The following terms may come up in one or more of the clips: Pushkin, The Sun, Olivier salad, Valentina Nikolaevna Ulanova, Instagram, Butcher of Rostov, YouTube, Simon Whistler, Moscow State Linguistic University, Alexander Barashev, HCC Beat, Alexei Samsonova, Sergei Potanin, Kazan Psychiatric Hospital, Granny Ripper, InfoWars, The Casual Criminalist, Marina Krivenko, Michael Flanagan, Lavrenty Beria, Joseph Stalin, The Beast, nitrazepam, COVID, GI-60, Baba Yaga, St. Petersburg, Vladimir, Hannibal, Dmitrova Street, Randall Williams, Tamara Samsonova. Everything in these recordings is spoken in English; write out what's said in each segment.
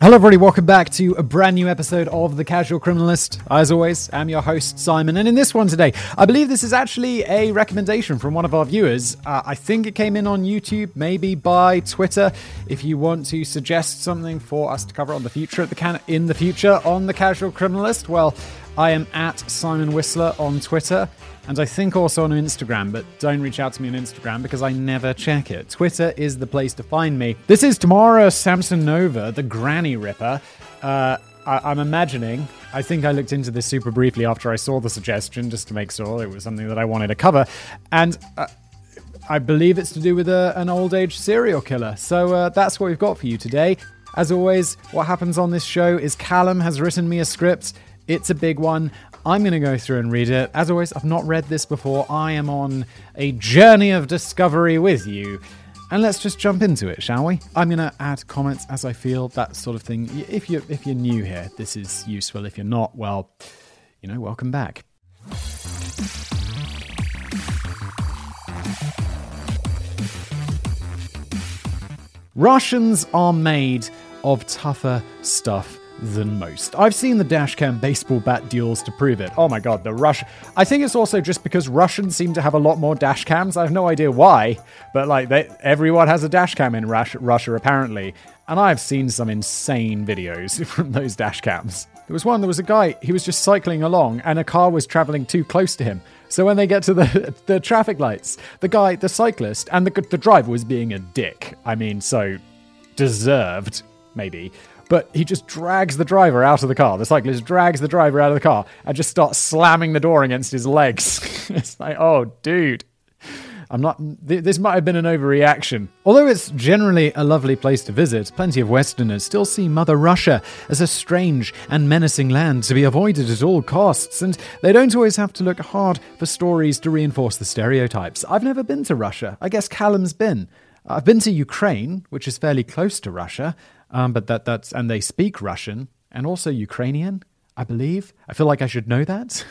Hello everybody, welcome back to a brand new episode of The Casual Criminalist. As always, I'm your host, Simon, and in this one today, I believe this is actually a recommendation from one of our viewers. I think it came in on YouTube, maybe by Twitter. If you want to suggest something for us to cover on the future, in the future on The Casual Criminalist, well, I am at Simon Whistler on Twitter, and I think also on Instagram, but don't reach out to me on Instagram because I never check it. Twitter is the place to find me. This is Tamara Samsonova, the Granny Ripper. I'm imagining, I think I looked into this super briefly after I saw the suggestion, just to make sure it was something that I wanted to cover, and I believe it's to do with an old age serial killer. So that's what we've got for you today. As always, what happens on this show is Callum has written me a script. It's a big one. I'm going to go through and read it. As always, I've not read this before. I am on a journey of discovery with you. And let's just jump into it, shall we? I'm going to add comments as I feel, that sort of thing. If you're new here, this is useful. If you're not, well, you know, welcome back. Russians are made of tougher stuff than most. I've seen the dashcam baseball bat duels to prove it. Oh my god, I think it's also just because Russians seem to have a lot more dashcams. I have no idea why, but like everyone has a dashcam in Russia apparently. And I've seen some insane videos from those dashcams. There was one, there was a guy, he was just cycling along and a car was traveling too close to him. So when they get to the traffic lights, the cyclist and the driver was being a dick. I mean, so deserved, maybe. But he just drags the driver out of the car. The cyclist drags the driver out of the car and just starts slamming the door against his legs. It's like, oh, dude. This might have been an overreaction. Although it's generally a lovely place to visit, plenty of Westerners still see Mother Russia as a strange and menacing land to be avoided at all costs, and they don't always have to look hard for stories to reinforce the stereotypes. I've never been to Russia. I guess Callum's been. I've been to Ukraine, which is fairly close to Russia, but that's and they speak Russian and also Ukrainian, I believe. I feel like I should know that,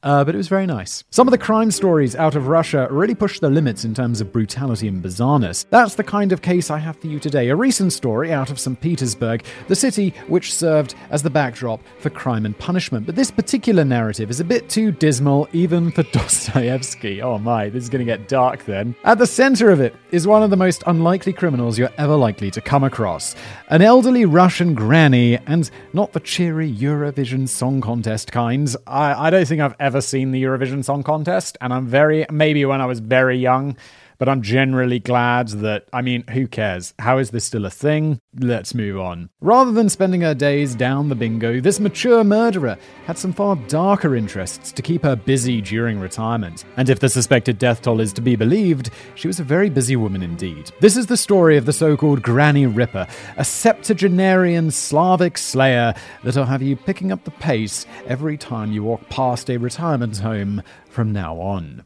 but it was very nice. Some of the crime stories out of Russia really push the limits in terms of brutality and bizarreness. That's the kind of case I have for you today. A recent story out of St. Petersburg, the city which served as the backdrop for Crime and Punishment. But this particular narrative is a bit too dismal, even for Dostoevsky. Oh my, this is going to get dark then. At the center of it is one of the most unlikely criminals you're ever likely to come across. An elderly Russian granny, and not the cheery Eurovision Song Contest kinds. I don't think I've ever seen the Eurovision Song Contest, and maybe when I was very young, but I'm generally glad that, I mean, who cares? How is this still a thing? Let's move on. Rather than spending her days down the bingo, this mature murderer had some far darker interests to keep her busy during retirement. And if the suspected death toll is to be believed, she was a very busy woman indeed. This is the story of the so-called Granny Ripper, a septuagenarian Slavic slayer that'll have you picking up the pace every time you walk past a retirement home from now on.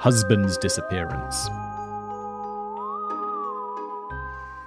Husband's disappearance.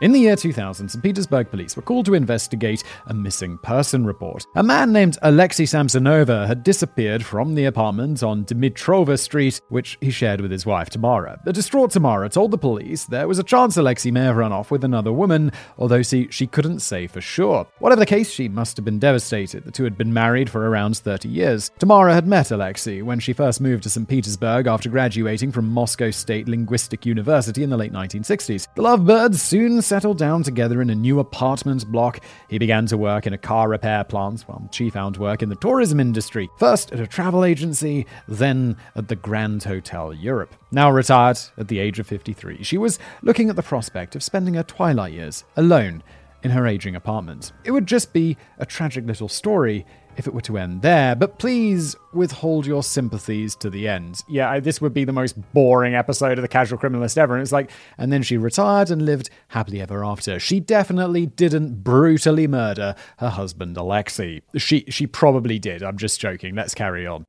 In the year 2000, St. Petersburg police were called to investigate a missing person report. A man named Alexei Samsonova had disappeared from the apartment on Dmitrova Street, which he shared with his wife, Tamara. The distraught Tamara told the police there was a chance Alexei may have run off with another woman, although she couldn't say for sure. Whatever the case, she must have been devastated. The two had been married for around 30 years. Tamara had met Alexei when she first moved to St. Petersburg after graduating from Moscow State Linguistic University in the late 1960s. The lovebirds soon settled down together in a new apartment block. He began to work in a car repair plant, while she found work in the tourism industry, first at a travel agency, then at the Grand Hotel Europe. Now retired at the age of 53, she was looking at the prospect of spending her twilight years alone in her aging apartment. It would just be a tragic little story if it were to end there, but please withhold your sympathies to the end. Yeah, this would be the most boring episode of The Casual Criminalist ever, and it's like, and then she retired and lived happily ever after. She definitely didn't brutally murder her husband Alexei. She probably did, I'm just joking, let's carry on.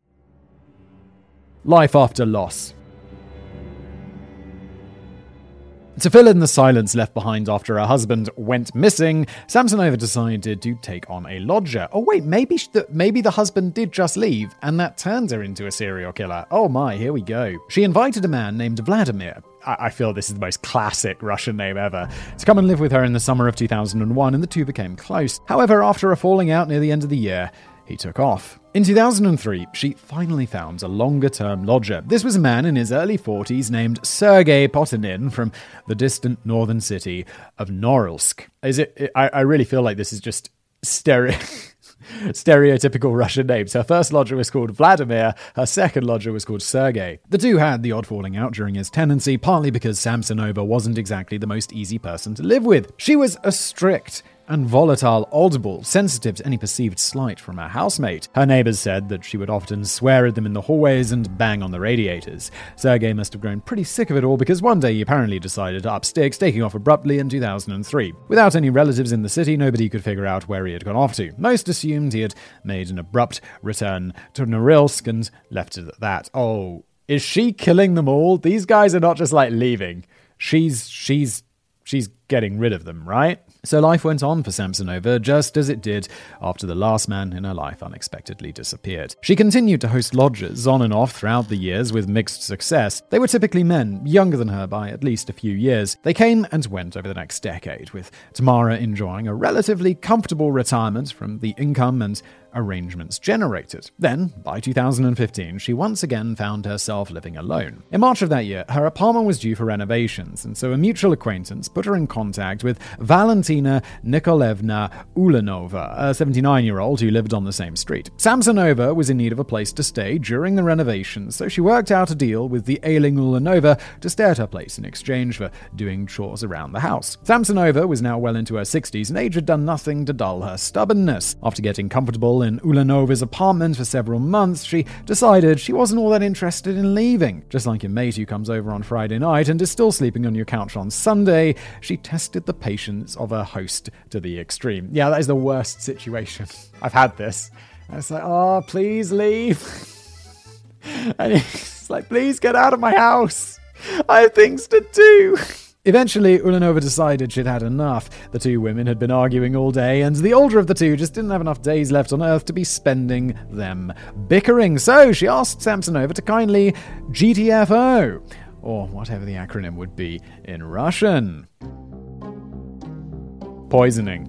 Life after loss. To fill in the silence left behind after her husband went missing, Samsonova decided to take on a lodger. Oh wait, maybe the husband did just leave, and that turned her into a serial killer. Oh my, here we go. She invited a man named Vladimir, I feel this is the most classic Russian name ever, to come and live with her in the summer of 2001, and the two became close. However, after a falling out near the end of the year, he took off. In 2003, she finally found a longer-term lodger. This was a man in his early 40s named Sergei Potanin from the distant northern city of Norilsk. I really feel like this is just stereotypical Russian names. Her first lodger was called Vladimir. Her second lodger was called Sergei. The two had the odd falling out during his tenancy, partly because Samsonova wasn't exactly the most easy person to live with. She was a strict and volatile oddball, sensitive to any perceived slight from her housemate. Her neighbors said that she would often swear at them in the hallways and bang on the radiators. Sergei must have grown pretty sick of it all, because one day he apparently decided to up sticks, taking off abruptly in 2003. Without any relatives in the city, nobody could figure out where he had gone off to. Most assumed he had made an abrupt return to Norilsk and left it at that. Oh, is she killing them all? These guys are not just, like, leaving. She's getting rid of them, right? So life went on for Samsonova, just as it did after the last man in her life unexpectedly disappeared. She continued to host lodgers on and off throughout the years with mixed success. They were typically men, younger than her by at least a few years. They came and went over the next decade, with Tamara enjoying a relatively comfortable retirement from the income and arrangements generated. Then, by 2015, she once again found herself living alone. In March of that year, her apartment was due for renovations, and so a mutual acquaintance put her in contact with Valentina Nikolaevna Ulanova, a 79-year-old who lived on the same street. Samsonova was in need of a place to stay during the renovations, so she worked out a deal with the ailing Ulanova to stay at her place in exchange for doing chores around the house. Samsonova was now well into her 60s, and age had done nothing to dull her stubbornness. After getting comfortable in Ulanova's apartment for several months, she decided she wasn't all that interested in leaving. Just like your mate who comes over on Friday night and is still sleeping on your couch on Sunday, she tested the patience of her host to the extreme. Yeah, that is the worst situation. I've had this. And it's like, oh, please leave. And it's like, please get out of my house. I have things to do. Eventually, Ulanova decided she'd had enough. The two women had been arguing all day, and the older of the two just didn't have enough days left on Earth to be spending them bickering. So she asked Samsonova to kindly GTFO, or whatever the acronym would be in Russian. Poisoning.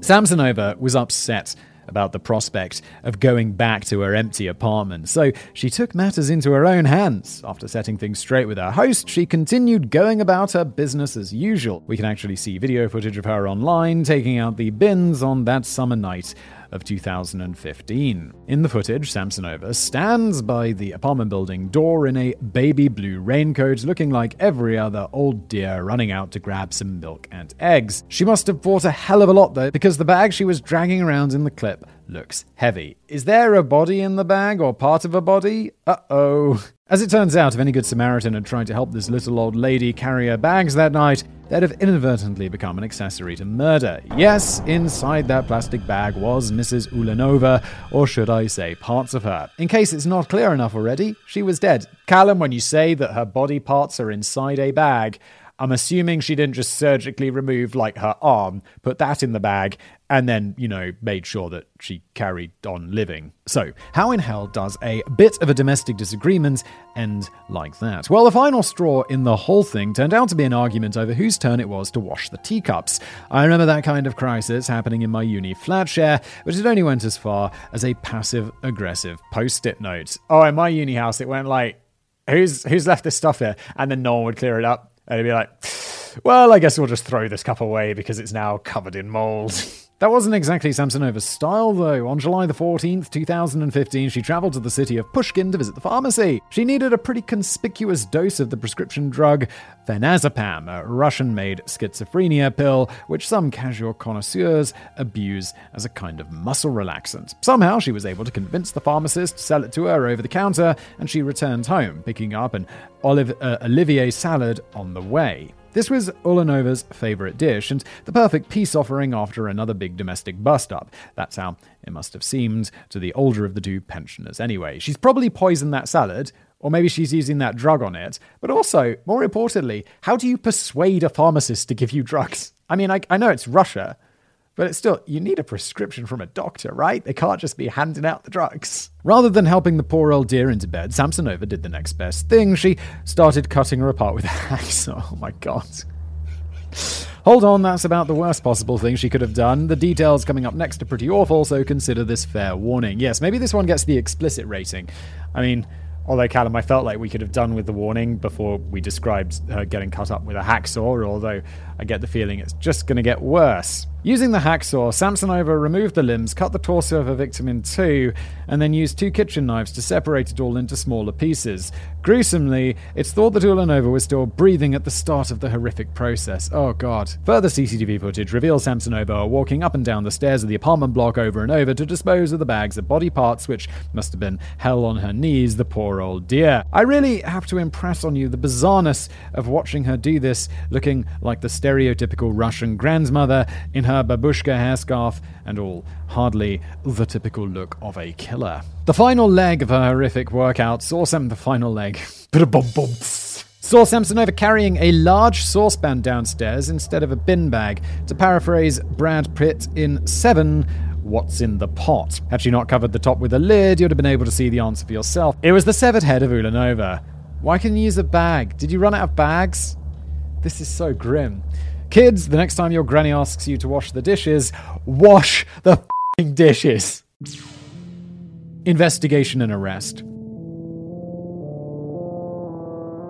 Samsonova was upset about the prospect of going back to her empty apartment, so she took matters into her own hands. After setting things straight with her host, she continued going about her business as usual. We can actually see video footage of her online taking out the bins on that summer night of 2015. In the footage, Samsonova stands by the apartment building door in a baby blue raincoat, looking like every other old dear running out to grab some milk and eggs. She must have bought a hell of a lot, though, because the bag she was dragging around in the clip looks heavy. Is there a body in the bag, or part of a body? Uh-oh. As it turns out, if any good Samaritan had tried to help this little old lady carry her bags that night, they'd have inadvertently become an accessory to murder. Yes, inside that plastic bag was Mrs. Ulanova, or should I say parts of her. In case it's not clear enough already, she was dead. Callum, when you say that her body parts are inside a bag, I'm assuming she didn't just surgically remove, like, her arm, put that in the bag, and then, you know, made sure that she carried on living. So, how in hell does a bit of a domestic disagreement end like that? Well, the final straw in the whole thing turned out to be an argument over whose turn it was to wash the teacups. I remember that kind of crisis happening in my uni flat share, but it only went as far as a passive-aggressive post-it note. Oh, in my uni house, it went like, who's left this stuff here? And then no one would clear it up. And it'd be like, well, I guess we'll just throw this cup away because it's now covered in mold. That wasn't exactly Samsonova's style, though. On July the 14th, 2015, she traveled to the city of Pushkin to visit the pharmacy. She needed a pretty conspicuous dose of the prescription drug Phenazepam, a Russian-made schizophrenia pill, which some casual connoisseurs abuse as a kind of muscle relaxant. Somehow, she was able to convince the pharmacist to sell it to her over the counter, and she returned home, picking up an Olivier salad on the way. This was Ulanova's favorite dish, and the perfect peace offering after another big domestic bust-up. That's how it must have seemed to the older of the two pensioners anyway. She's probably poisoned that salad, or maybe she's using that drug on it. But also, more importantly, how do you persuade a pharmacist to give you drugs? I mean, I know it's Russia, But it's still, you need a prescription from a doctor, right? They can't just be handing out the drugs. Rather than helping the poor old dear into bed, Samsonova did the next best thing. She started cutting her apart with a hacksaw. Oh my God. Hold on, that's about the worst possible thing she could have done. The details coming up next are pretty awful, so consider this fair warning. Yes, maybe this one gets the explicit rating. I mean, although, Callum, I felt like we could have done with the warning before we described her getting cut up with a hacksaw, although I get the feeling it's just going to get worse. Using the hacksaw, Samsonova removed the limbs, cut the torso of her victim in two, and then used two kitchen knives to separate it all into smaller pieces. Gruesomely, it's thought that Ulanova was still breathing at the start of the horrific process. Oh, God. Further CCTV footage reveals Samsonova walking up and down the stairs of the apartment block over and over to dispose of the bags of body parts, which must have been hell on her knees, the poor old dear. I really have to impress on you the bizarreness of watching her do this, looking like the stereotypical Russian grandmother in her babushka hairscarf and all. Hardly the typical look of a killer. The final leg of her horrific workout saw Samsonova carrying a large saucepan downstairs instead of a bin bag. To paraphrase Brad Pitt in Seven, what's in the pot? Had she not covered the top with a lid, you'd have been able to see the answer for yourself. It was the severed head of Ulanova. Why couldn't you use a bag? Did you run out of bags? This is so grim. Kids, the next time your granny asks you to wash the dishes, wash the f***ing dishes. Investigation and arrest.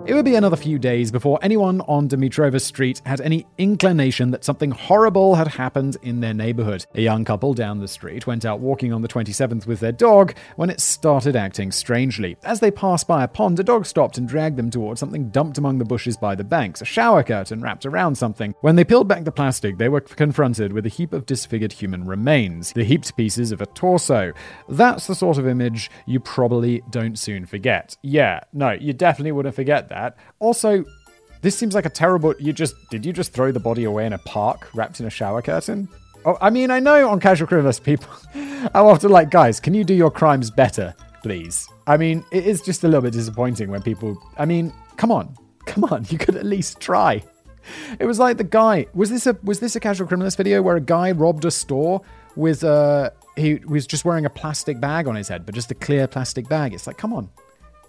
It would be another few days before anyone on Dmitrova Street had any inclination that something horrible had happened in their neighborhood. A young couple down the street went out walking on the 27th with their dog when it started acting strangely. As they passed by a pond, a dog stopped and dragged them towards something dumped among the bushes by the banks, a shower curtain wrapped around something. When they peeled back the plastic, they were confronted with a heap of disfigured human remains, the heaped pieces of a torso. That's the sort of image you probably don't soon forget. Yeah, no, you definitely wouldn't forget that. Also, this seems like a terrible... Did you just throw the body away in a park wrapped in a shower curtain? Oh, I mean, I know on Casual Criminalist people, I'm often like, guys, can you do your crimes better, please? I mean, it is just a little bit disappointing when people... I mean, come on, you could at least try. It was like the guy... Was this a Casual Criminalist video where a guy robbed a store with a... He was just wearing a plastic bag on his head, but just a clear plastic bag. It's like, come on.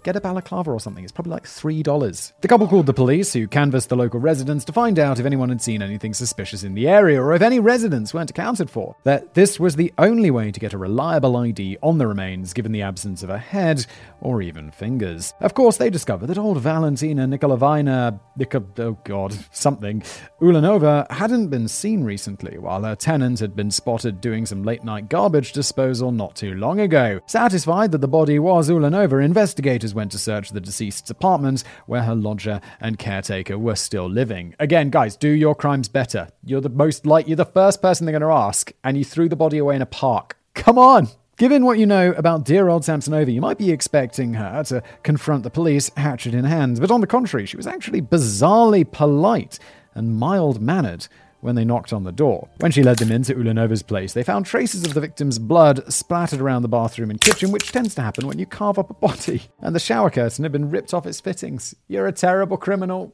Get a balaclava or something. It's probably like $3. The couple called the police, who canvassed the local residents to find out if anyone had seen anything suspicious in the area or if any residents weren't accounted for. That this was the only way to get a reliable ID on the remains, given the absence of a head or even fingers. Of course, they discovered that old Valentina Nikolaevna Ulanova hadn't been seen recently, while her tenant had been spotted doing some late-night garbage disposal not too long ago. Satisfied that the body was Ulanova, investigators went to search the deceased's apartment, where her lodger and caretaker were still living. Again, guys, do your crimes better. You're the first person they're going to ask, and you threw the body away in a park. Come on! Given what you know about dear old Samsonova, you might be expecting her to confront the police hatchet in hand, but on the contrary, she was actually bizarrely polite and mild-mannered when they knocked on the door. When she led them into Ulanova's place, they found traces of the victim's blood splattered around the bathroom and kitchen, which tends to happen when you carve up a body. And the shower curtain had been ripped off its fittings. You're a terrible criminal.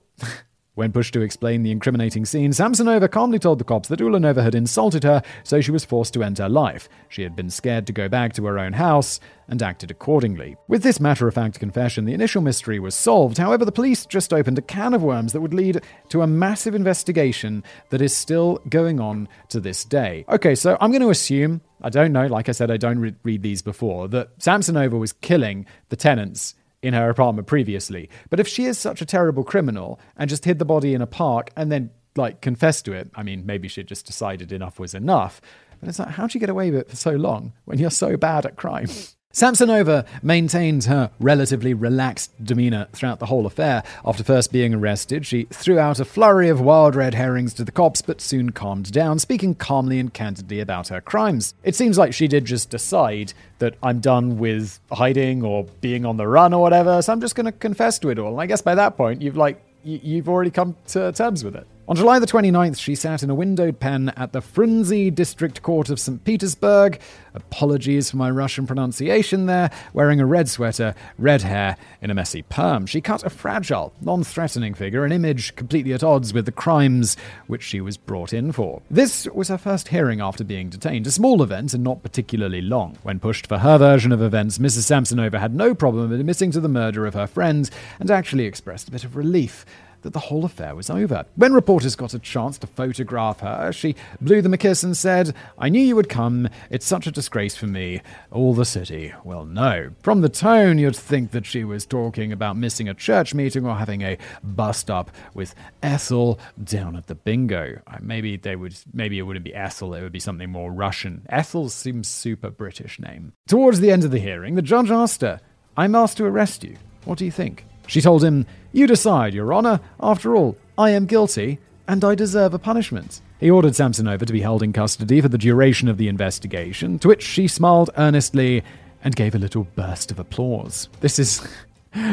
When pushed to explain the incriminating scene, Samsonova calmly told the cops that Ulanova had insulted her, so she was forced to end her life. She had been scared to go back to her own house and acted accordingly. With this matter-of-fact confession, the initial mystery was solved. However, the police just opened a can of worms that would lead to a massive investigation that is still going on to this day. Okay, so I'm going to assume, I don't know, like I said, I don't read these before, that Samsonova was killing the tenants in her apartment previously. But if she is such a terrible criminal and just hid the body in a park and then, like, confessed to it, I mean, maybe she just decided enough was enough. But it's like, how'd you get away with it for so long when you're so bad at crime? Samsonova maintained her relatively relaxed demeanor throughout the whole affair. After first being arrested, she threw out a flurry of wild red herrings to the cops, but soon calmed down, speaking calmly and candidly about her crimes. It seems like she did just decide that I'm done with hiding or being on the run or whatever, so I'm just going to confess to it all. And I guess by that point, you've already come to terms with it. On July the 29th, she sat in a windowed pen at the Frunzy District Court of St. Petersburg, apologies for my Russian pronunciation there, wearing a red sweater, red hair, in a messy perm. She cut a fragile, non-threatening figure, an image completely at odds with the crimes which she was brought in for. This was her first hearing after being detained, a small event and not particularly long. When pushed for her version of events, Mrs. Samsonova had no problem admitting to the murder of her friend and actually expressed a bit of relief that the whole affair was over. When reporters got a chance to photograph her, she blew them a kiss and said, "I knew you would come. It's such a disgrace for me. All the city will know." From the tone, you'd think that she was talking about missing a church meeting or having a bust-up with Ethel down at the bingo. Maybe it wouldn't be Ethel, it would be something more Russian. Ethel seems super British name. Towards the end of the hearing, the judge asked her, "I'm asked to arrest you. What do you think?" She told him, "You decide, Your Honor. After all, I am guilty, and I deserve a punishment." He ordered Samsonova to be held in custody for the duration of the investigation, to which she smiled earnestly and gave a little burst of applause.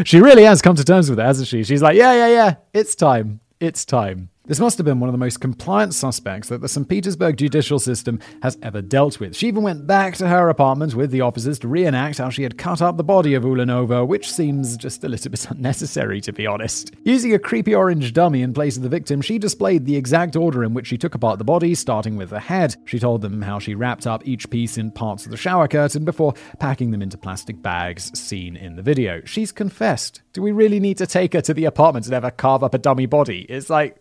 She really has come to terms with it, hasn't she? She's like, yeah, it's time. This must have been one of the most compliant suspects that the St. Petersburg judicial system has ever dealt with. She even went back to her apartment with the officers to reenact how she had cut up the body of Ulanova, which seems just a little bit unnecessary, to be honest. Using a creepy orange dummy in place of the victim, she displayed the exact order in which she took apart the body, starting with the head. She told them how she wrapped up each piece in parts of the shower curtain before packing them into plastic bags seen in the video. She's confessed. Do we really need to take her to the apartment and have her carve up a dummy body? It's like,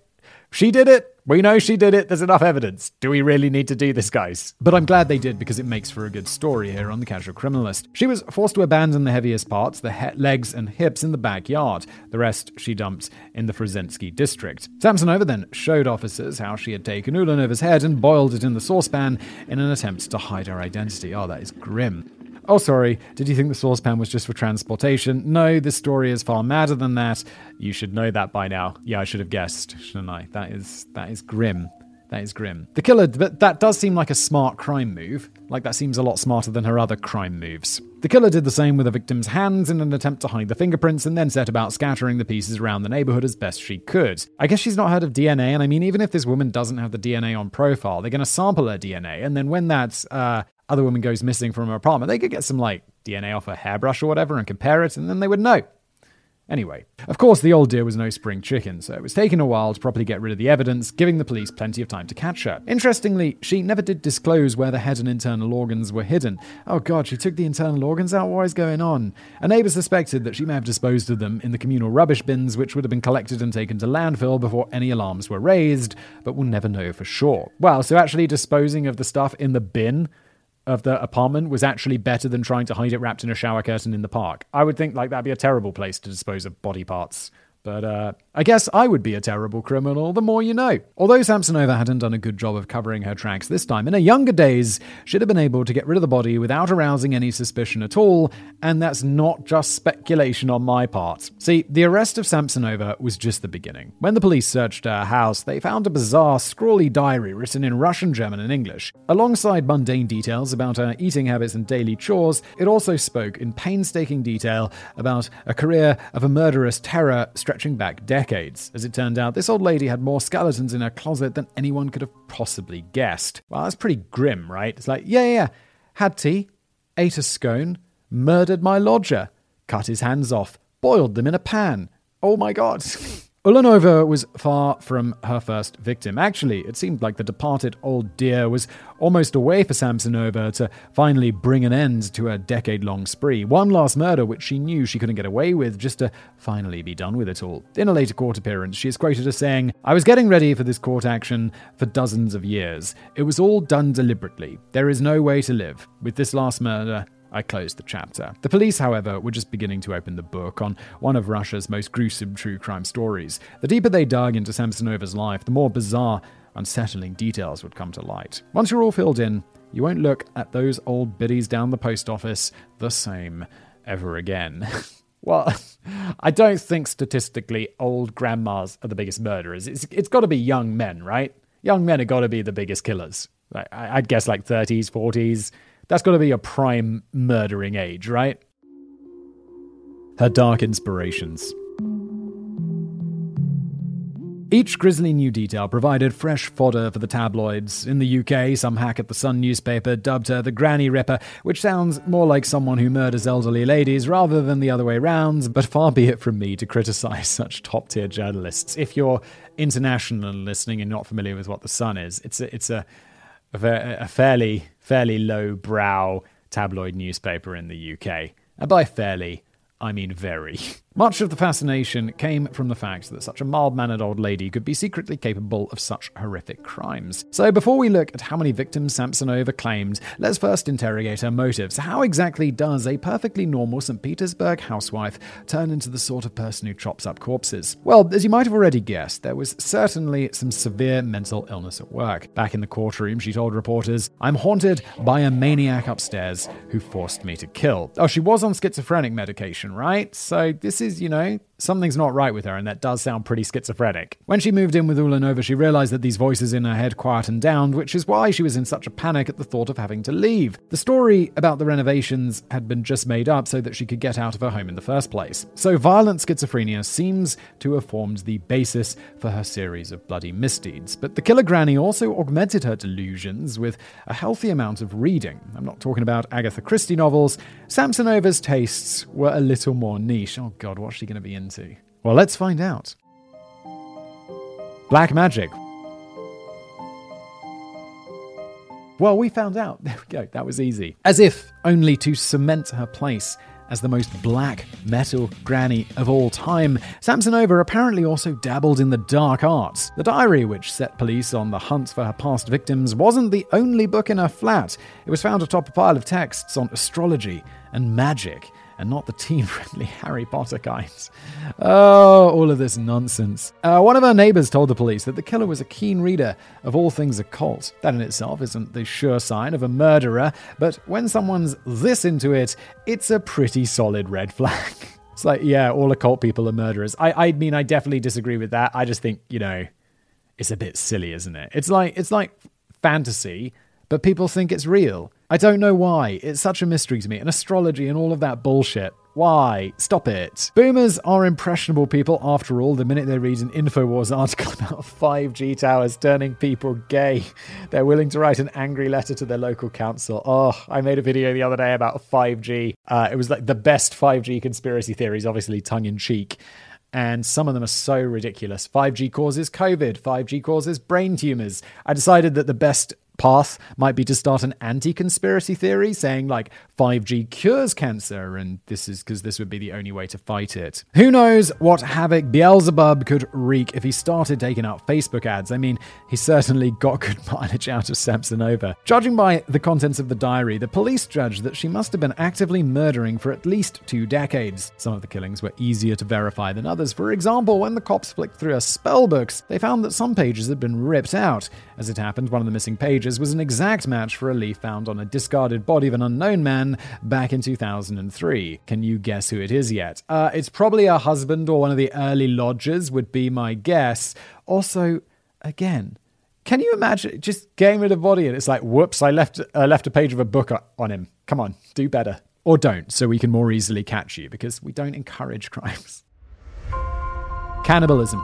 she did it. We know she did it. There's enough evidence. Do we really need to do this, guys? But I'm glad they did, because it makes for a good story here on The Casual Criminalist. She was forced to abandon the heaviest parts, the legs and hips, in the backyard. The rest she dumped in the Frunzensky district. Samsonova then showed officers how she had taken Ulanova's head and boiled it in the saucepan in an attempt to hide her identity. Oh, that is grim. Oh, sorry, did you think the saucepan was just for transportation? No, this story is far madder than that. You should know that by now. Yeah, I should have guessed, shouldn't I? That is grim. That is grim. The killer, that does seem like a smart crime move. Like, that seems a lot smarter than her other crime moves. The killer did the same with the victim's hands in an attempt to hide the fingerprints, and then set about scattering the pieces around the neighborhood as best she could. I guess she's not heard of DNA, and I mean, even if this woman doesn't have the DNA on profile, they're going to sample her DNA, and then when that other woman goes missing from her apartment, they could get some, DNA off her hairbrush or whatever and compare it, and then they would know. Anyway, of course, the old dear was no spring chicken, so it was taking a while to properly get rid of the evidence, giving the police plenty of time to catch her. Interestingly, she never did disclose where the head and internal organs were hidden. Oh god, she took the internal organs out? What is going on? A neighbour suspected that she may have disposed of them in the communal rubbish bins, which would have been collected and taken to landfill before any alarms were raised, but we'll never know for sure. Wow, so actually disposing of the stuff in the bin of the apartment was actually better than trying to hide it wrapped in a shower curtain in the park. I would think that'd be a terrible place to dispose of body parts. But I guess I would be a terrible criminal, the more you know. Although Samsonova hadn't done a good job of covering her tracks this time, in her younger days, she'd have been able to get rid of the body without arousing any suspicion at all, and that's not just speculation on my part. See, the arrest of Samsonova was just the beginning. When the police searched her house, they found a bizarre, scrawly diary written in Russian, German, and English. Alongside mundane details about her eating habits and daily chores, it also spoke in painstaking detail about a career of a murderous terror stretching back decades. As it turned out, this old lady had more skeletons in her closet than anyone could have possibly guessed. Well, that's pretty grim, right? It's like, yeah. Had tea, ate a scone, murdered my lodger, cut his hands off, boiled them in a pan. Oh my god. Ulanova was far from her first victim. Actually, it seemed like the departed old dear was almost a way for Samsonova to finally bring an end to her decade-long spree. One last murder which she knew she couldn't get away with, just to finally be done with it all. In a later court appearance, she is quoted as saying, "I was getting ready for this court action for dozens of years. It was all done deliberately. There is no way to live. With this last murder, I closed the chapter." The police, however, were just beginning to open the book on one of Russia's most gruesome true crime stories. The deeper they dug into Samsonova's life, the more bizarre, unsettling details would come to light. Once you're all filled in, you won't look at those old biddies down the post office the same ever again. Well, I don't think statistically old grandmas are the biggest murderers. It's got to be young men, right? Young men have got to be the biggest killers. I'd guess 30s, 40s. That's got to be your prime murdering age, right? Her dark inspirations. Each grisly new detail provided fresh fodder for the tabloids. In the UK, some hack at the Sun newspaper dubbed her the Granny Ripper, which sounds more like someone who murders elderly ladies rather than the other way round, but far be it from me to criticise such top-tier journalists. If you're international and listening and not familiar with what the Sun is, it's a fairly low-brow tabloid newspaper in the UK. And by fairly, I mean very. Much of the fascination came from the fact that such a mild-mannered old lady could be secretly capable of such horrific crimes. So before we look at how many victims Samsonova claimed, let's first interrogate her motives. How exactly does a perfectly normal St. Petersburg housewife turn into the sort of person who chops up corpses? Well, as you might have already guessed, there was certainly some severe mental illness at work. Back in the courtroom, she told reporters, "I'm haunted by a maniac upstairs who forced me to kill." Oh, she was on schizophrenic medication, right? So this is, you know, something's not right with her, and that does sound pretty schizophrenic. When she moved in with Ulanova, she realized that these voices in her head quietened down, which is why she was in such a panic at the thought of having to leave. The story about the renovations had been just made up so that she could get out of her home in the first place. So violent schizophrenia seems to have formed the basis for her series of bloody misdeeds. But the killer granny also augmented her delusions with a healthy amount of reading. I'm not talking about Agatha Christie novels. Samsonova's tastes were a little more niche. Oh God, what's she going to be into? Well, let's find out. Black magic. Well, we found out. There we go. That was easy. As if only to cement her place as the most black metal granny of all time, Samsonova apparently also dabbled in the dark arts. The diary which set police on the hunt for her past victims wasn't the only book in her flat. It was found atop a pile of texts on astrology and magic, and not the teen-friendly Harry Potter kinds. Oh, all of this nonsense. One of her neighbors told the police that the killer was a keen reader of all things occult. That in itself isn't the sure sign of a murderer, but when someone's this into it, it's a pretty solid red flag. It's like, yeah, all occult people are murderers. I mean, I definitely disagree with that. I just think, you know, it's a bit silly, isn't it? It's like fantasy, but people think it's real. I don't know why. It's such a mystery to me. And astrology and all of that bullshit. Why? Stop it. Boomers are impressionable people, after all. The minute they read an InfoWars article about 5G towers turning people gay, they're willing to write an angry letter to their local council. Oh, I made a video the other day about 5G. It was like the best 5G conspiracy theories, obviously tongue-in-cheek. And some of them are so ridiculous. 5G causes COVID. 5G causes brain tumors. I decided that the best path might be to start an anti-conspiracy theory saying, like, 5G cures cancer, and this is because this would be the only way to fight it. Who knows what havoc Beelzebub could wreak if he started taking out Facebook ads. I mean, he certainly got good mileage out of Samsonova. Judging by the contents of the diary, the police judged that she must have been actively murdering for at least 2 decades. Some of the killings were easier to verify than others. For example, when the cops flicked through her spell books, they found that some pages had been ripped out. As it happened, one of the missing pages was an exact match for a leaf found on a discarded body of an unknown man back in 2003. Can you guess who it is yet? It's probably her husband or one of the early lodgers would be my guess. Also, again, can you imagine just getting rid of a body and it's like, whoops, I left a page of a book on him. Come on, do better. Or don't, so we can more easily catch you, because we don't encourage crimes. Cannibalism.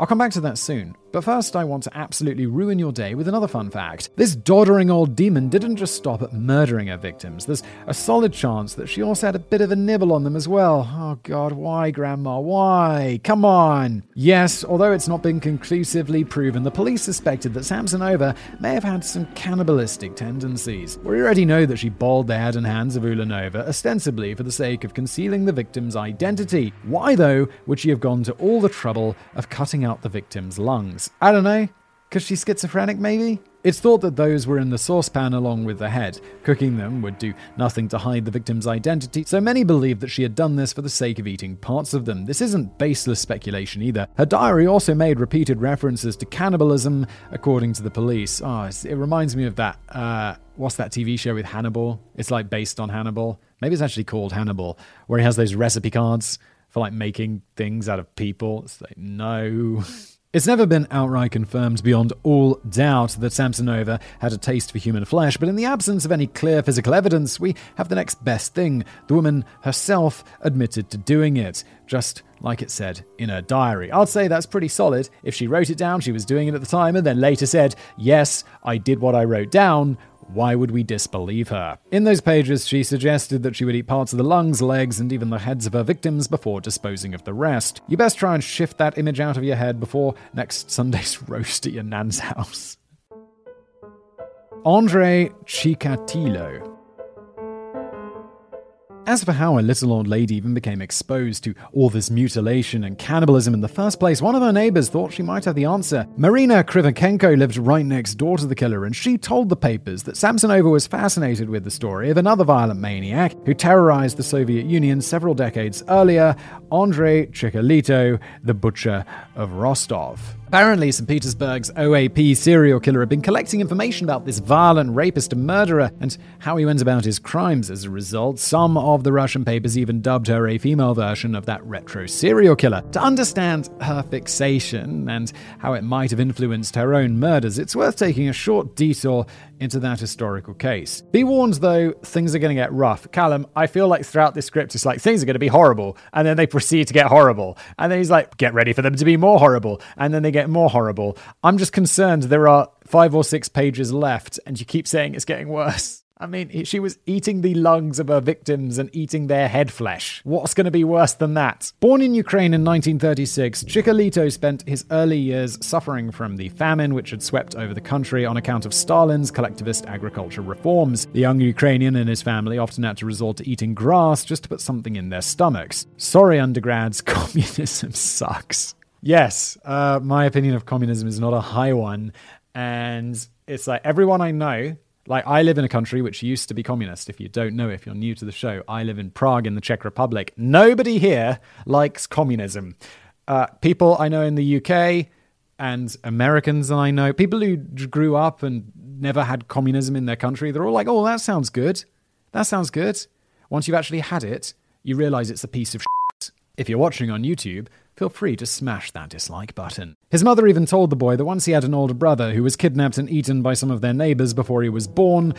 I'll come back to that soon. But first, I want to absolutely ruin your day with another fun fact. This doddering old demon didn't just stop at murdering her victims. There's a solid chance that she also had a bit of a nibble on them as well. Oh God, why, Grandma? Why? Come on! Yes, although it's not been conclusively proven, the police suspected that Samsonova may have had some cannibalistic tendencies. We already know that she boiled the head and hands of Ulanova, ostensibly for the sake of concealing the victim's identity. Why, though, would she have gone to all the trouble of cutting out the victim's lungs? I don't know, because she's schizophrenic maybe? It's thought that those were in the saucepan along with the head. Cooking them would do nothing to hide the victim's identity, so many believe that she had done this for the sake of eating parts of them. This isn't baseless speculation either. Her diary also made repeated references to cannibalism, according to the police. Oh, it reminds me of that, what's that TV show with Hannibal? It's like based on Hannibal. Maybe it's actually called Hannibal, where he has those recipe cards for like making things out of people. It's like, no... It's never been outright confirmed beyond all doubt that Samsonova had a taste for human flesh, but in the absence of any clear physical evidence, we have the next best thing. The woman herself admitted to doing it, just like it said in her diary. I'd say that's pretty solid. If she wrote it down, she was doing it at the time, and then later said, "Yes, I did what I wrote down," why would we disbelieve her? In those pages, she suggested that she would eat parts of the lungs, legs, and even the heads of her victims before disposing of the rest. You best try and shift that image out of your head before next Sunday's roast at your nan's house. Andrei Chikatilo. As for how a little old lady even became exposed to all this mutilation and cannibalism in the first place, one of her neighbors thought she might have the answer. Marina Krivenko lived right next door to the killer, and she told the papers that Samsonova was fascinated with the story of another violent maniac who terrorized the Soviet Union several decades earlier, Andrei Chikatilo, the Butcher of Rostov. Apparently, St. Petersburg's OAP serial killer had been collecting information about this violent rapist and murderer and how he went about his crimes. As a result, some of the Russian papers even dubbed her a female version of that retro serial killer. To understand her fixation and how it might have influenced her own murders, it's worth taking a short detour into that historical case. Be warned, though, things are going to get rough. Callum, I feel like throughout this script, it's like things are going to be horrible, and then they proceed to get horrible. And then he's like, get ready for them to be more horrible. And then they get more horrible. I'm just concerned there are 5 or 6 pages left, and you keep saying it's getting worse. I mean, she was eating the lungs of her victims and eating their head flesh. What's going to be worse than that? Born in Ukraine in 1936, Chikatilo spent his early years suffering from the famine which had swept over the country on account of Stalin's collectivist agriculture reforms. The young Ukrainian and his family often had to resort to eating grass just to put something in their stomachs. Sorry, undergrads, communism sucks. Yes, my opinion of communism is not a high one. And it's like everyone I know... Like, I live in a country which used to be communist. If you don't know, if you're new to the show, I live in Prague in the Czech Republic. Nobody here likes communism. People I know in the UK and Americans I know, people who grew up and never had communism in their country, they're all like, oh, that sounds good. That sounds good. Once you've actually had it, you realize it's a piece of shit. If you're watching on YouTube... feel free to smash that dislike button. His mother even told the boy that once he had an older brother who was kidnapped and eaten by some of their neighbors before he was born.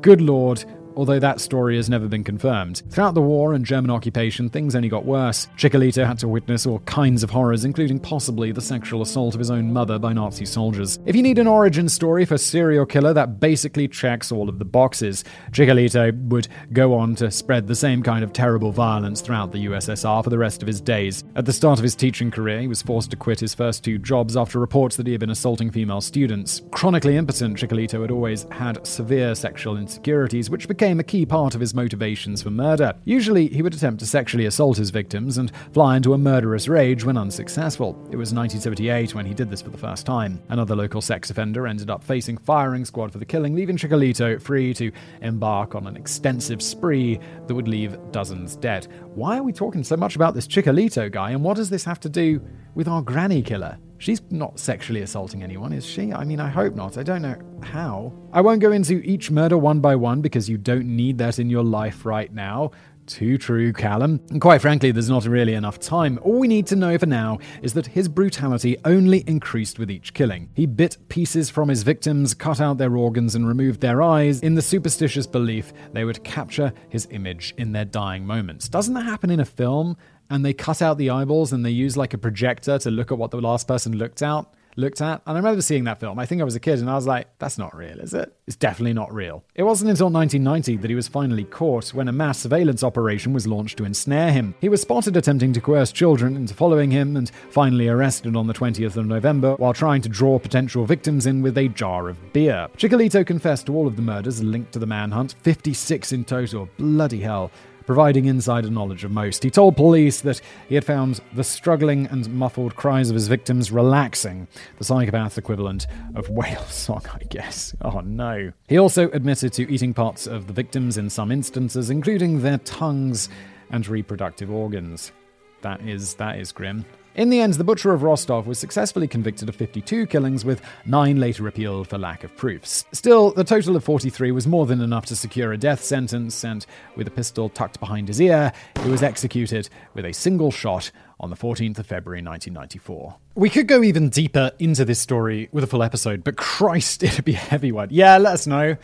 Good Lord, although that story has never been confirmed. Throughout the war and German occupation, things only got worse. Chikatilo had to witness all kinds of horrors, including possibly the sexual assault of his own mother by Nazi soldiers. If you need an origin story for serial killer, that basically checks all of the boxes. Chikatilo would go on to spread the same kind of terrible violence throughout the USSR for the rest of his days. At the start of his teaching career, he was forced to quit his first 2 jobs after reports that he had been assaulting female students. Chronically impotent, Chikatilo had always had severe sexual insecurities, which became a key part of his motivations for murder. Usually, he would attempt to sexually assault his victims and fly into a murderous rage when unsuccessful. It was 1978 when he did this for the first time. Another local sex offender ended up facing firing squad for the killing, leaving Chikatilo free to embark on an extensive spree that would leave dozens dead. Why are we talking so much about this Chikatilo guy, and what does this have to do with our granny killer? She's not sexually assaulting anyone, is she? I mean, I hope not. I don't know how. I won't go into each murder one by one because you don't need that in your life right now. Too true, Callum. And quite frankly, there's not really enough time. All we need to know for now is that his brutality only increased with each killing. He bit pieces from his victims, cut out their organs, and removed their eyes in the superstitious belief they would capture his image in their dying moments. Doesn't that happen in a film? And they cut out the eyeballs and they use like a projector to look at what the last person looked at. And I remember seeing that film. I think I was a kid and I was like, that's not real, is it? It's definitely not real. It wasn't until 1990 that he was finally caught when a mass surveillance operation was launched to ensnare him. He was spotted attempting to coerce children into following him and finally arrested on the 20th of November while trying to draw potential victims in with a jar of beer. Chikatilo confessed to all of the murders linked to the manhunt, 56 in total. Bloody hell. Providing insider knowledge of most. He told police that he had found the struggling and muffled cries of his victims relaxing, the psychopath's equivalent of whale song, I guess. Oh no. He also admitted to eating parts of the victims in some instances, including their tongues and reproductive organs. That is grim. In the end, the Butcher of Rostov was successfully convicted of 52 killings, with 9 later appealed for lack of proofs. Still, the total of 43 was more than enough to secure a death sentence, and with a pistol tucked behind his ear, he was executed with a single shot on the 14th of February 1994. We could go even deeper into this story with a full episode, but Christ, it'd be a heavy one. Yeah, let us know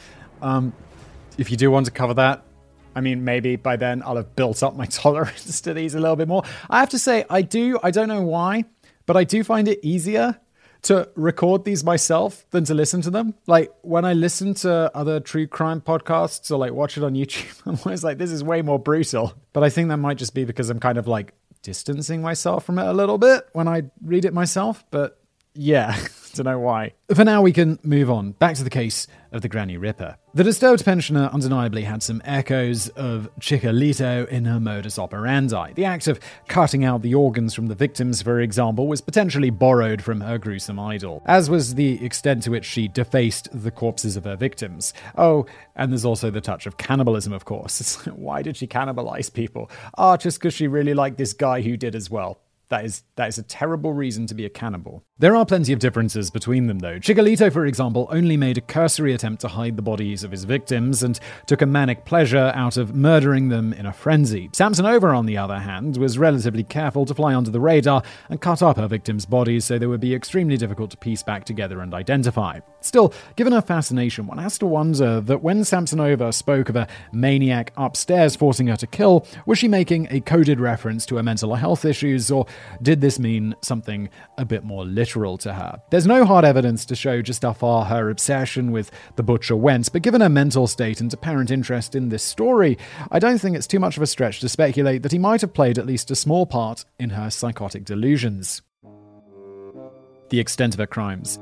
if you do want to cover that. I mean, maybe by then I'll have built up my tolerance to these a little bit more. I have to say, I don't know why, but I do find it easier to record these myself than to listen to them. Like, when I listen to other true crime podcasts or, like, watch it on YouTube, I'm always like, this is way more brutal. But I think that might just be because I'm kind of, like, distancing myself from it a little bit when I read it myself. But, yeah, don't know why. For now, we can move on. Back to the case of the Granny Ripper. The disturbed pensioner undeniably had some echoes of Chikatilo in her modus operandi. The act of cutting out the organs from the victims, for example, was potentially borrowed from her gruesome idol, as was the extent to which she defaced the corpses of her victims. Oh, and there's also the touch of cannibalism, of course. It's like, why did she cannibalize people? Just because she really liked this guy who did as well. That is a terrible reason to be a cannibal. There are plenty of differences between them, though. Chikatilo, for example, only made a cursory attempt to hide the bodies of his victims and took a manic pleasure out of murdering them in a frenzy. Samsonova, on the other hand, was relatively careful to fly under the radar and cut up her victims' bodies so they would be extremely difficult to piece back together and identify. Still, given her fascination, one has to wonder that when Samsonova spoke of a maniac upstairs forcing her to kill, was she making a coded reference to her mental health issues, or did this mean something a bit more literal to her? There's no hard evidence to show just how far her obsession with the butcher went, but given her mental state and apparent interest in this story, I don't think it's too much of a stretch to speculate that he might have played at least a small part in her psychotic delusions. The extent of her crimes.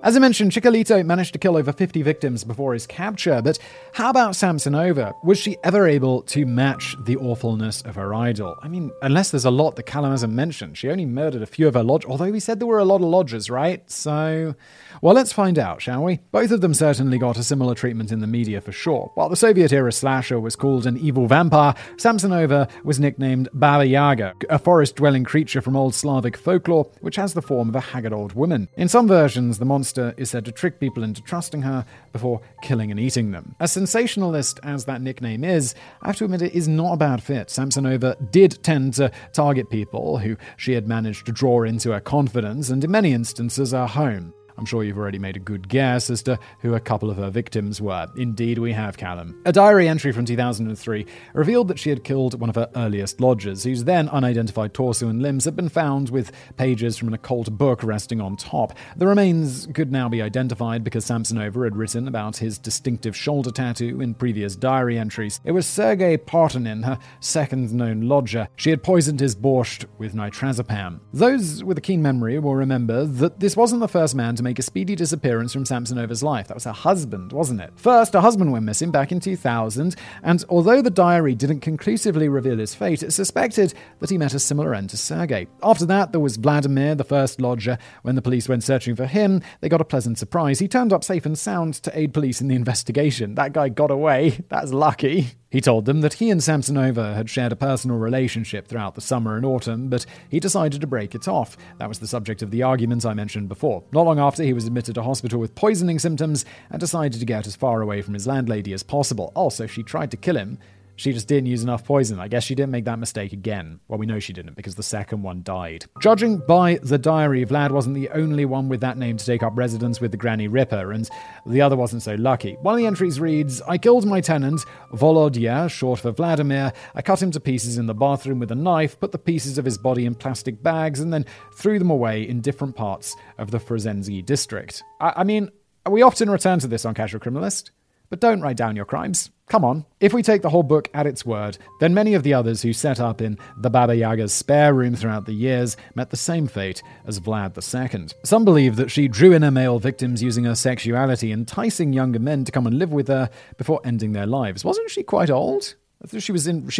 As I mentioned, Chikatilo managed to kill over 50 victims before his capture, but how about Samsonova? Was she ever able to match the awfulness of her idol? I mean, unless there's a lot that Callum hasn't mentioned. She only murdered a few of her lodgers, although he said there were a lot of lodgers, right? So, well, let's find out, shall we? Both of them certainly got a similar treatment in the media for sure. While the Soviet-era slasher was called an evil vampire, Samsonova was nicknamed Baba Yaga, a forest-dwelling creature from old Slavic folklore, which has the form of a haggard old woman. In some versions, the monster is said to trick people into trusting her before killing and eating them. As sensationalist as that nickname is, I have to admit it is not a bad fit. Samsonova did tend to target people who she had managed to draw into her confidence and in many instances her home. I'm sure you've already made a good guess as to who a couple of her victims were. Indeed, we have, Callum. A diary entry from 2003 revealed that she had killed one of her earliest lodgers, whose then unidentified torso and limbs had been found with pages from an occult book resting on top. The remains could now be identified because Samsonova had written about his distinctive shoulder tattoo in previous diary entries. It was Sergei Potanin, her second known lodger. She had poisoned his borscht with nitrazepam. Those with a keen memory will remember that this wasn't the first man to make a speedy disappearance from Samsonova's life. That was her husband, wasn't it? First, her husband went missing back in 2000, and although the diary didn't conclusively reveal his fate, it's suspected that he met a similar end to Sergei. After that, there was Vladimir, the first lodger. When the police went searching for him, they got a pleasant surprise. He turned up safe and sound to aid police in the investigation. That guy got away. That's lucky. He told them that he and Samsonova had shared a personal relationship throughout the summer and autumn, but he decided to break it off. That was the subject of the argument I mentioned before. Not long after, he was admitted to hospital with poisoning symptoms and decided to get as far away from his landlady as possible. Also, she tried to kill him. She just didn't use enough poison. I guess she didn't make that mistake again. Well, we know she didn't because the second one died. Judging by the diary, Vlad wasn't the only one with that name to take up residence with the Granny Ripper, and the other wasn't so lucky. One of the entries reads, "I killed my tenant, Volodya, short for Vladimir. I cut him to pieces in the bathroom with a knife, put the pieces of his body in plastic bags, and then threw them away in different parts of the Frunzensky district." I mean, we often return to this on Casual Criminalist, but don't write down your crimes. Come on. If we take the whole book at its word, then many of the others who set up in the Baba Yaga's spare room throughout the years met the same fate as Vlad II. Some believe that she drew in her male victims using her sexuality, enticing younger men to come and live with her before ending their lives. Wasn't she quite old? I thought she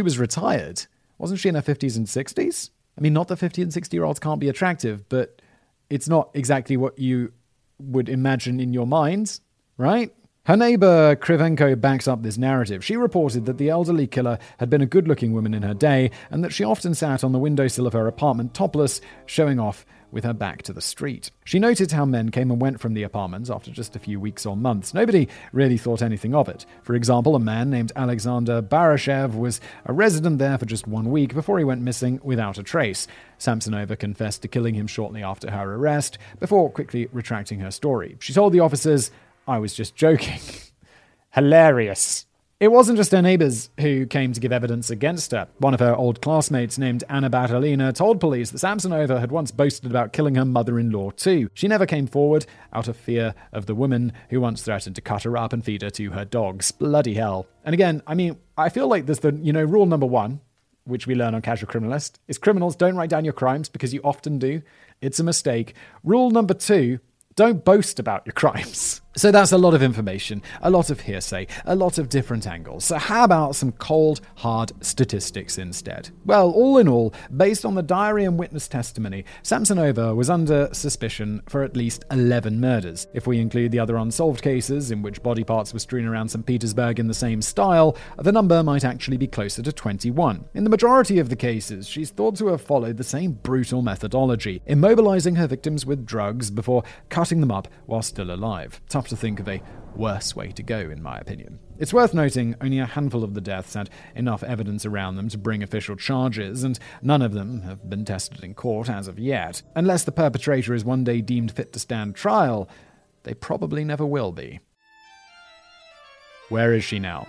was retired. Wasn't she in her 50s and 60s? I mean, not that 50 and 60-year-olds can't be attractive, but it's not exactly what you would imagine in your mind, right? Her neighbor Krivenko backs up this narrative. She reported that the elderly killer had been a good-looking woman in her day and that she often sat on the windowsill of her apartment topless, showing off with her back to the street. She noted how men came and went from the apartments after just a few weeks or months. Nobody really thought anything of it. For example, a man named Alexander Barashev was a resident there for just 1 week before he went missing without a trace. Samsonova confessed to killing him shortly after her arrest, before quickly retracting her story. She told the officers, "I was just joking." Hilarious. It wasn't just her neighbors who came to give evidence against her. One of her old classmates named Anna Badalina told police that Samsonova had once boasted about killing her mother-in-law too. She never came forward out of fear of the woman who once threatened to cut her up and feed her to her dogs. Bloody hell. And again, I feel like there's rule number one, which we learn on Casual Criminalist, is criminals don't write down your crimes because you often do. It's a mistake. Rule number two, don't boast about your crimes. So that's a lot of information, a lot of hearsay, a lot of different angles. So how about some cold, hard statistics instead? Well, all in all, based on the diary and witness testimony, Samsonova was under suspicion for at least 11 murders. If we include the other unsolved cases in which body parts were strewn around St. Petersburg in the same style, the number might actually be closer to 21. In the majority of the cases, she's thought to have followed the same brutal methodology, immobilizing her victims with drugs before cutting them up while still alive. Tough to think of a worse way to go, in my opinion. It's worth noting only a handful of the deaths had enough evidence around them to bring official charges, and none of them have been tested in court as of yet. Unless the perpetrator is one day deemed fit to stand trial, they probably never will be. Where is she now?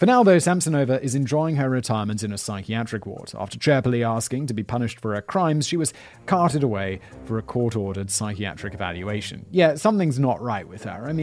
For now, though, Samsonova is enjoying her retirement in a psychiatric ward. After chirpily asking to be punished for her crimes, she was carted away for a court-ordered psychiatric evaluation. Yeah, something's not right with her.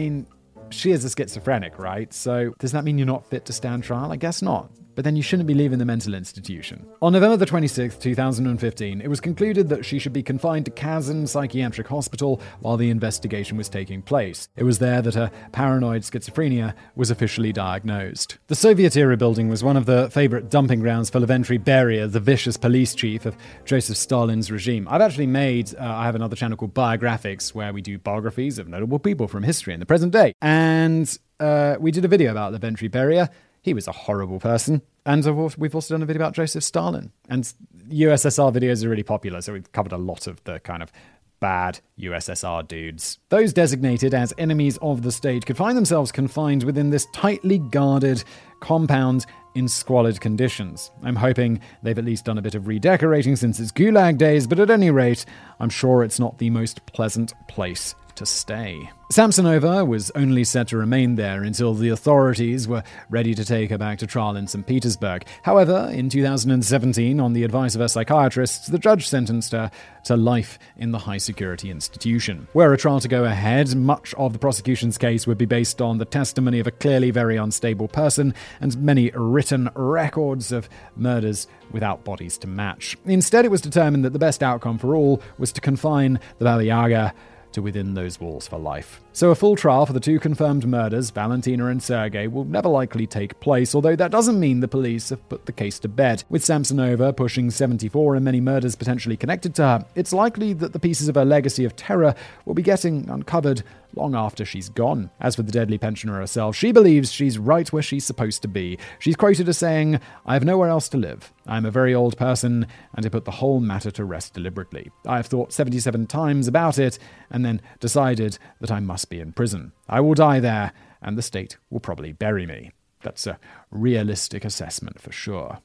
She is a schizophrenic, right? So does that mean you're not fit to stand trial? I guess not. But then you shouldn't be leaving the mental institution. On November the 26th, 2015, it was concluded that she should be confined to Kazan Psychiatric Hospital while the investigation was taking place. It was there that her paranoid schizophrenia was officially diagnosed. The Soviet-era building was one of the favorite dumping grounds for Lavrenty Beria, the vicious police chief of Joseph Stalin's regime. I've actually made, I have another channel called Biographics, where we do biographies of notable people from history in the present day. And we did a video about Lavrenty Beria. He was a horrible person. And we've also done a video about Joseph Stalin. And USSR videos are really popular, so we've covered a lot of the kind of bad USSR dudes. Those designated as enemies of the state could find themselves confined within this tightly guarded compound in squalid conditions. I'm hoping they've at least done a bit of redecorating since its gulag days, but at any rate, I'm sure it's not the most pleasant place to stay. Samsonova was only set to remain there until the authorities were ready to take her back to trial in St. Petersburg. However, in 2017, on the advice of her psychiatrists, the judge sentenced her to life in the high-security institution. Were a trial to go ahead, much of the prosecution's case would be based on the testimony of a clearly very unstable person and many written records of murders without bodies to match. Instead, it was determined that the best outcome for all was to confine the Baba Yaga to within those walls for life. So a full trial for the two confirmed murders, Valentina and Sergei, will never likely take place, although that doesn't mean the police have put the case to bed. With Samsonova pushing 74 and many murders potentially connected to her, it's likely that the pieces of her legacy of terror will be getting uncovered long after she's gone. As for the deadly pensioner herself, she believes she's right where she's supposed to be. She's quoted as saying, "I have nowhere else to live. I am a very old person, and I put the whole matter to rest deliberately. I have thought 77 times about it, and then decided that I must be in prison. I will die there, and the state will probably bury me." That's a realistic assessment for sure.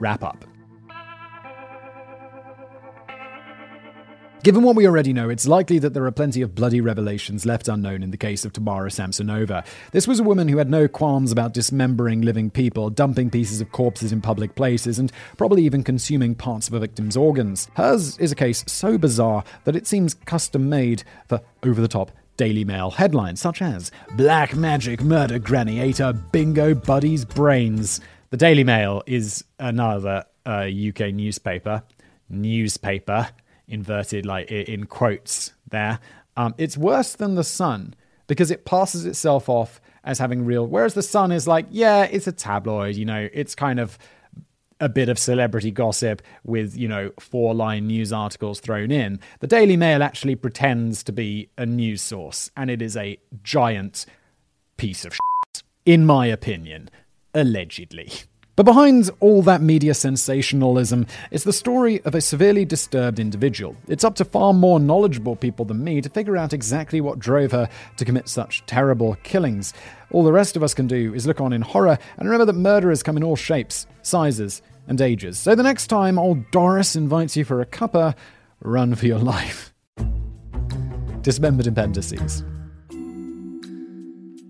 Wrap up. Given what we already know, it's likely that there are plenty of bloody revelations left unknown in the case of Tamara Samsonova. This was a woman who had no qualms about dismembering living people, dumping pieces of corpses in public places, and probably even consuming parts of a victim's organs. Hers is a case so bizarre that it seems custom-made for over-the-top Daily Mail headlines, such as "Black Magic Murder Granny Ate Her Bingo Buddy's Brains." The Daily Mail is another UK newspaper. Inverted, like in quotes there. It's worse than The Sun because it passes itself off as having real, whereas The Sun is like, yeah, it's a tabloid, it's kind of a bit of celebrity gossip with, you know, 4-line news articles thrown in. The Daily Mail actually pretends to be a news source, and it is a giant piece of shit, in my opinion, allegedly. But behind all that media sensationalism is the story of a severely disturbed individual. It's up to far more knowledgeable people than me to figure out exactly what drove her to commit such terrible killings. All the rest of us can do is look on in horror and remember that murderers come in all shapes, sizes, and ages. So the next time old Doris invites you for a cuppa, run for your life. Dismembered appendices.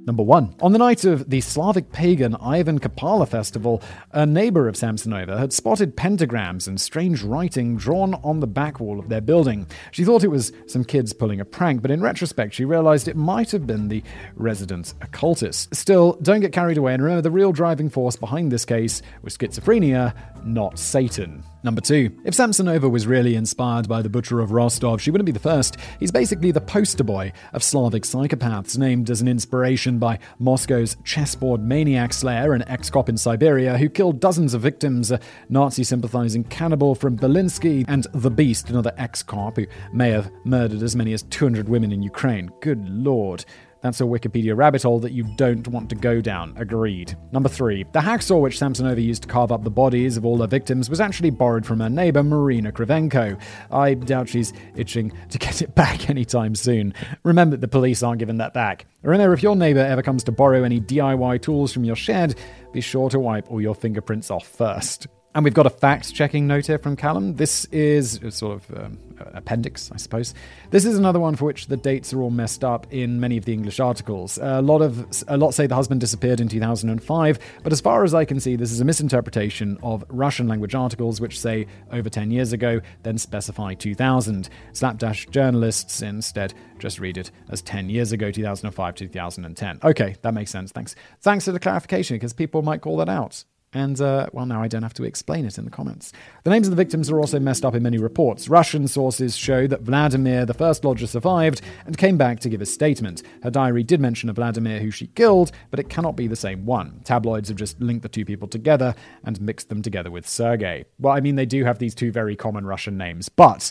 Number 1. On the night of the Slavic pagan Ivan Kupala festival, a neighbor of Samsonova had spotted pentagrams and strange writing drawn on the back wall of their building. She thought it was some kids pulling a prank, but in retrospect she realized it might have been the resident occultist. Still, don't get carried away and remember the real driving force behind this case was schizophrenia, not Satan. Number 2. If Samsonova was really inspired by the Butcher of Rostov, she wouldn't be the first. He's basically the poster boy of Slavic psychopaths, named as an inspiration by Moscow's chessboard maniac slayer, an ex-cop in Siberia who killed dozens of victims, a Nazi-sympathizing cannibal from Belinsky, and The Beast, another ex-cop who may have murdered as many as 200 women in Ukraine. Good lord. That's a Wikipedia rabbit hole that you don't want to go down, agreed. Number 3. The hacksaw which Samsonova used to carve up the bodies of all her victims was actually borrowed from her neighbor, Marina Krivenko. I doubt she's itching to get it back anytime soon. Remember, the police aren't giving that back. Remember, if your neighbor ever comes to borrow any DIY tools from your shed, be sure to wipe all your fingerprints off first. And we've got a fact-checking note here from Callum. This is sort of appendix, I suppose. This is another one for which the dates are all messed up in many of the English articles. A lot say the husband disappeared in 2005, but as far as I can see, this is a misinterpretation of Russian-language articles which say over 10 years ago, then specify 2000. Slapdash journalists instead just read it as 10 years ago, 2005, 2010. Okay, that makes sense. Thanks for the clarification, because people might call that out. And, well, now I don't have to explain it in the comments. The names of the victims are also messed up in many reports. Russian sources show that Vladimir, the first lodger, survived and came back to give a statement. Her diary did mention a Vladimir who she killed, but it cannot be the same one. Tabloids have just linked the two people together and mixed them together with Sergei. Well, I mean, they do have these two very common Russian names, but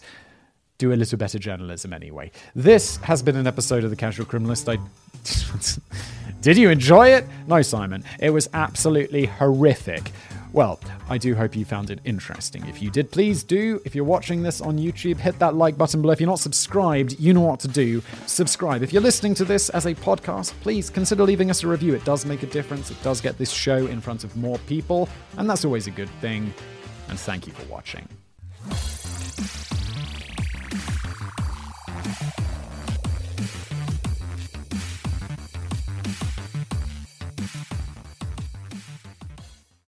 do a little better journalism anyway. This has been an episode of The Casual Criminalist. Did you enjoy it? No, Simon. It was absolutely horrific. Well, I do hope you found it interesting. If you did, please do. If you're watching this on YouTube, hit that like button below. If you're not subscribed, you know what to do. Subscribe. If you're listening to this as a podcast, please consider leaving us a review. It does make a difference. It does get this show in front of more people, and that's always a good thing. And thank you for watching.